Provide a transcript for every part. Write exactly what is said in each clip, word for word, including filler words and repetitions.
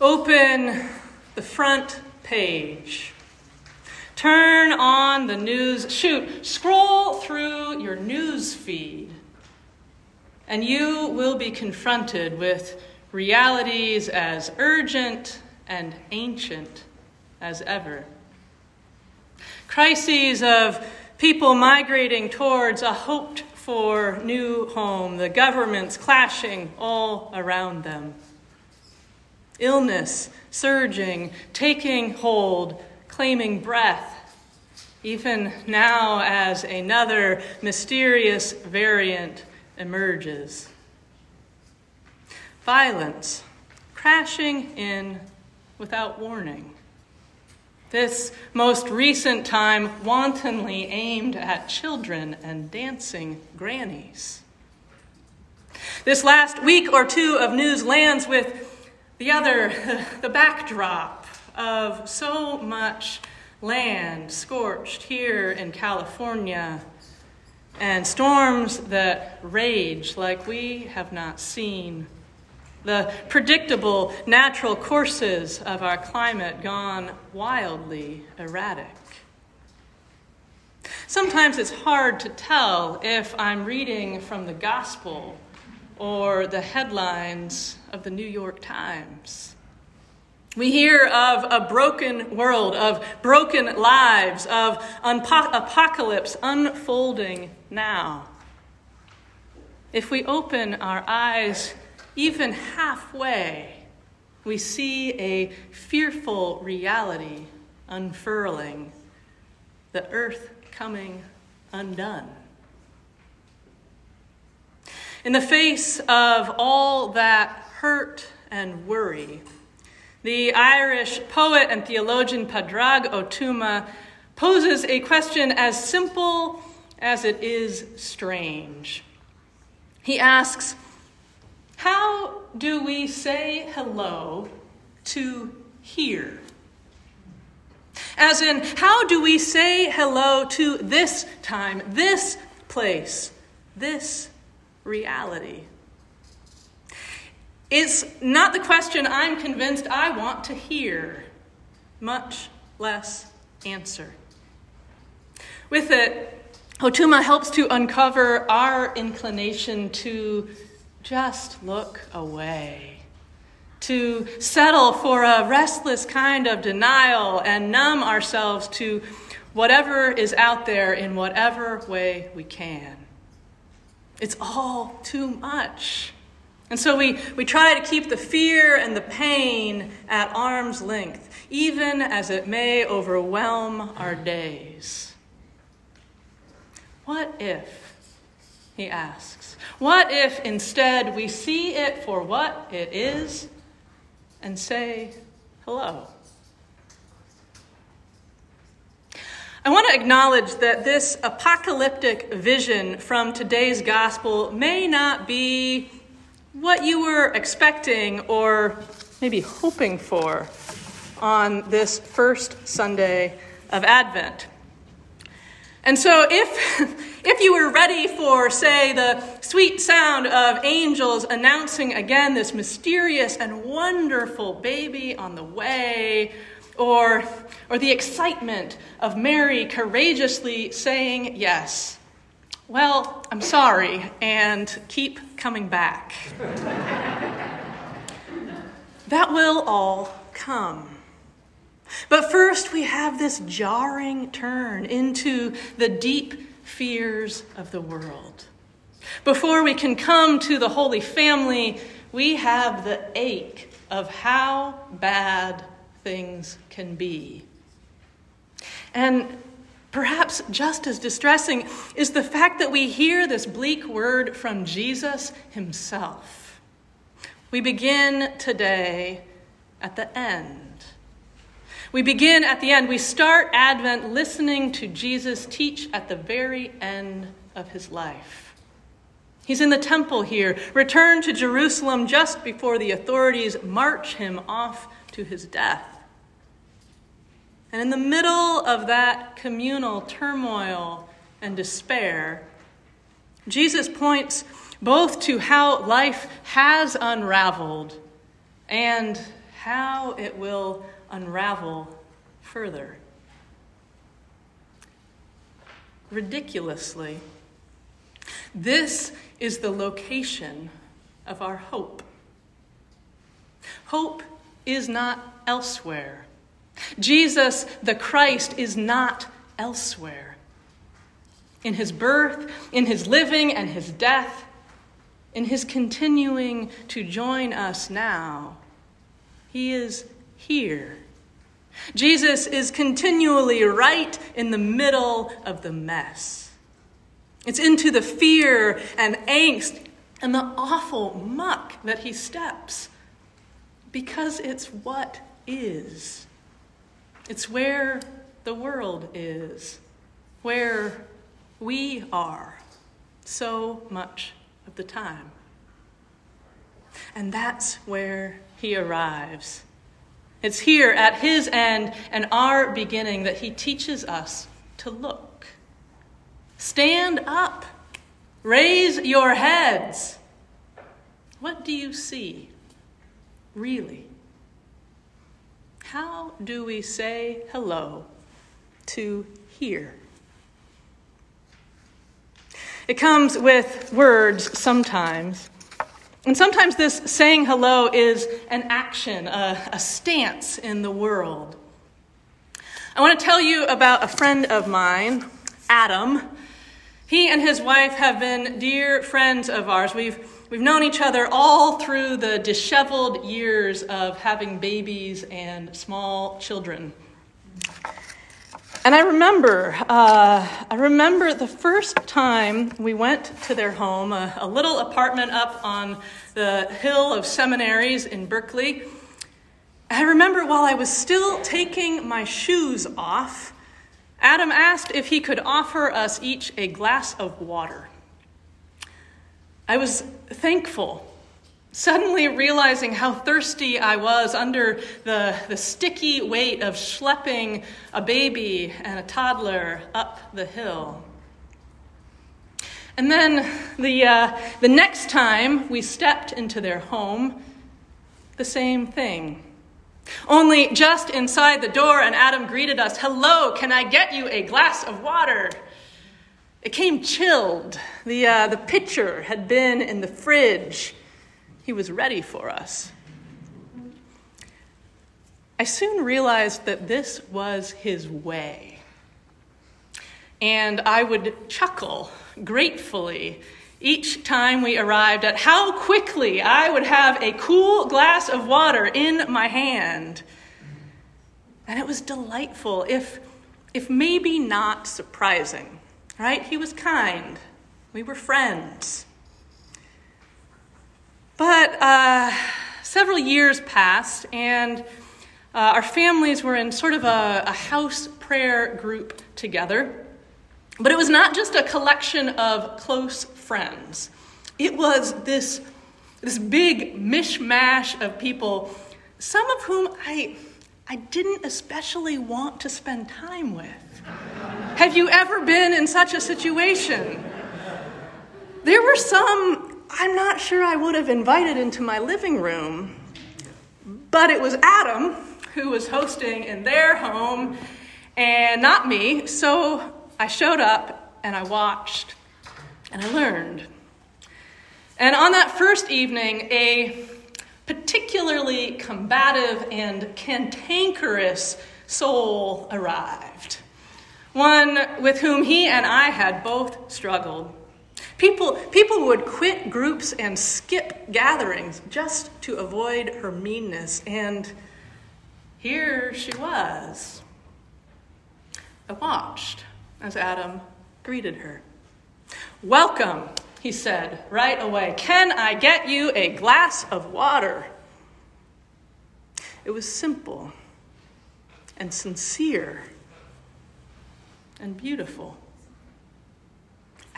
Open the front page. Turn on the news. Shoot, scroll through your news feed. And you will be confronted with realities as urgent and ancient as ever. Crises of people migrating towards a hoped-for new home, the governments clashing all around them. Illness surging, taking hold, claiming breath, even now as another mysterious variant emerges. Violence crashing in without warning. This most recent time wantonly aimed at children and dancing grannies. This last week or two of news lands with the other, the backdrop of so much land scorched here in California and storms that rage like we have not seen. The predictable natural courses of our climate gone wildly erratic. Sometimes it's hard to tell if I'm reading from the gospel or the headlines of the New York Times. We hear of a broken world, of broken lives, of unpo- apocalypse unfolding now. If we open our eyes even halfway, we see a fearful reality unfurling, the earth coming undone. In the face of all that hurt and worry, the Irish poet and theologian Pádraig Ó Tuama poses a question as simple as it is strange. He asks, how do we say hello to here? As in, how do we say hello to this time, this place, this reality? It's not the question I'm convinced I want to hear, much less answer. With it, Ó Tuama helps to uncover our inclination to just look away, to settle for a restless kind of denial and numb ourselves to whatever is out there in whatever way we can. It's all too much. And so we, we try to keep the fear and the pain at arm's length, even as it may overwhelm our days. What if, he asks, what if instead we see it for what it is and say hello? I want to acknowledge that this apocalyptic vision from today's gospel may not be what you were expecting or maybe hoping for on this first Sunday of Advent. And so if if you were ready for, say, the sweet sound of angels announcing again this mysterious and wonderful baby on the way, or or the excitement of Mary courageously saying yes, well, I'm sorry, and keep coming back. That will all come. But first, we have this jarring turn into the deep fears of the world. Before we can come to the Holy Family, we have the ache of how bad things can be. And perhaps just as distressing is the fact that we hear this bleak word from Jesus himself. We begin today at the end. We begin at the end. We start Advent listening to Jesus teach at the very end of his life. He's in the temple here, returned to Jerusalem just before the authorities march him off to his death. And in the middle of that communal turmoil and despair, Jesus points both to how life has unraveled and how it will unravel further. Ridiculously, this is the location of our hope. Hope is not elsewhere. Jesus, the Christ, is not elsewhere. In his birth, in his living and his death, in his continuing to join us now, he is here. Jesus is continually right in the middle of the mess. It's into the fear and angst and the awful muck that he steps, because it's what is. It's where the world is, where we are so much of the time. And that's where he arrives. It's here at his end and our beginning that he teaches us to look. Stand up. Raise your heads. What do you see, really? How do we say hello to here? It comes with words sometimes. And sometimes this saying hello is an action, a, a stance in the world. I want to tell you about a friend of mine, Adam. He and his wife have been dear friends of ours. We've we've known each other all through the disheveled years of having babies and small children. And I remember, uh, I remember the first time we went to their home, a, a little apartment up on the hill of Seminaries in Berkeley. I remember while I was still taking my shoes off, Adam asked if he could offer us each a glass of water. I was thankful, suddenly realizing how thirsty I was under the, the sticky weight of schlepping a baby and a toddler up the hill. And then the, uh, the next time we stepped into their home, the same thing. Only just inside the door, and Adam greeted us, "Hello, can I get you a glass of water?" It came chilled. The, uh, the pitcher had been in the fridge. He was ready for us. I soon realized that this was his way. And I would chuckle gratefully each time we arrived at how quickly I would have a cool glass of water in my hand. And it was delightful, if, if maybe not surprising, right? He was kind. We were friends. But uh, several years passed, and uh, our families were in sort of a, a house prayer group together. But it was not just a collection of close friends. It was this, this big mishmash of people, some of whom I, I didn't especially want to spend time with. Have you ever been in such a situation? There were some I'm not sure I would have invited into my living room, but it was Adam who was hosting in their home and not me. So I showed up and I watched and I learned. And on that first evening, a particularly combative and cantankerous soul arrived, one with whom he and I had both struggled. People people would quit groups and skip gatherings just to avoid her meanness, and here she was. I watched as Adam greeted her. "Welcome," he said right away. "Can I get you a glass of water?" It was simple and sincere and beautiful.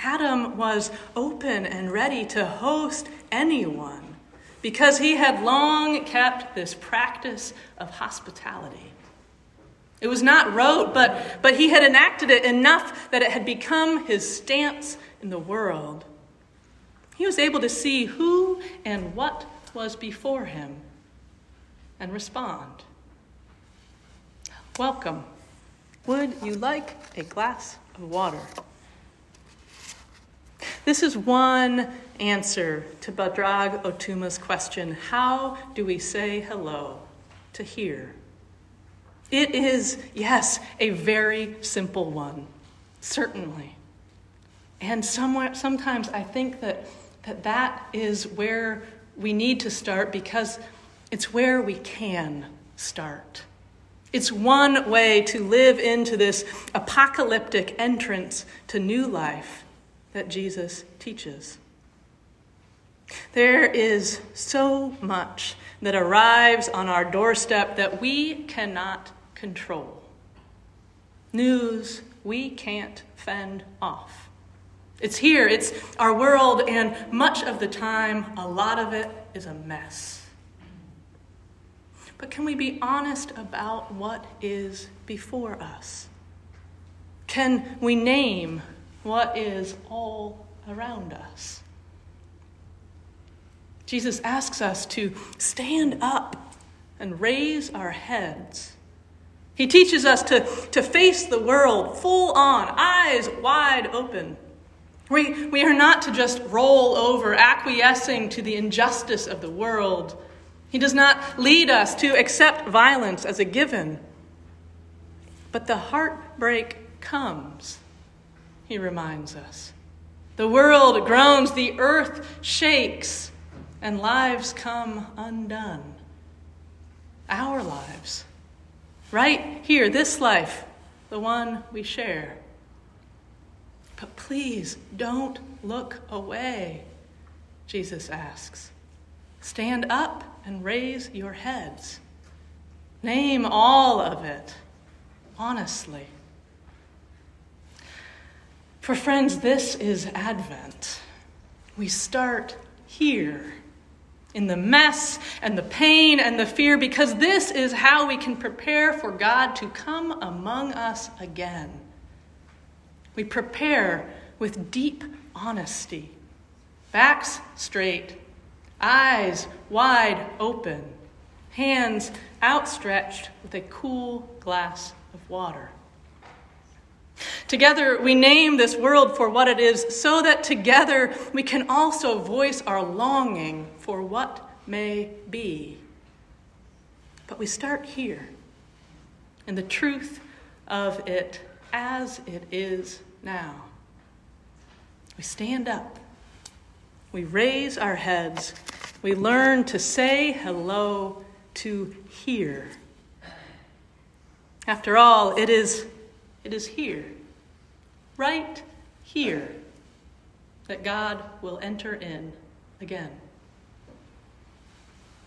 Adam was open and ready to host anyone because he had long kept this practice of hospitality. It was not rote, but, but he had enacted it enough that it had become his stance in the world. He was able to see who and what was before him. and respond. Welcome. Would you like a glass of water? This is one answer to Pádraig Ó Tuama's question, how do we say hello to here? It is, yes, a very simple one, certainly. And somewhere, sometimes I think that, that that is where we need to start because it's where we can start. It's one way to live into this apocalyptic entrance to new life that Jesus teaches. There is so much that arrives on our doorstep that we cannot control. News we can't fend off. It's here, it's our world, and much of the time, a lot of it is a mess. But can we be honest about what is before us? Can we name what is all around us? Jesus asks us to stand up and raise our heads. He teaches us to, to face the world full on, eyes wide open. We, we are not to just roll over, acquiescing to the injustice of the world. He does not lead us to accept violence as a given. But the heartbreak comes, he reminds us. The world groans, the earth shakes, and lives come undone. Our lives, right here, this life, the one we share. But please don't look away, Jesus asks. Stand up and raise your heads. Name all of it, honestly. For friends, this is Advent. We start here, in the mess and the pain and the fear, because this is how we can prepare for God to come among us again. We prepare with deep honesty, backs straight, eyes wide open, hands outstretched with a cool glass of water. Together, we name this world for what it is, so that together we can also voice our longing for what may be. But we start here, in the truth of it as it is now. We stand up, we raise our heads, we learn to say hello to here. After all, it is It is here, right here, that God will enter in again.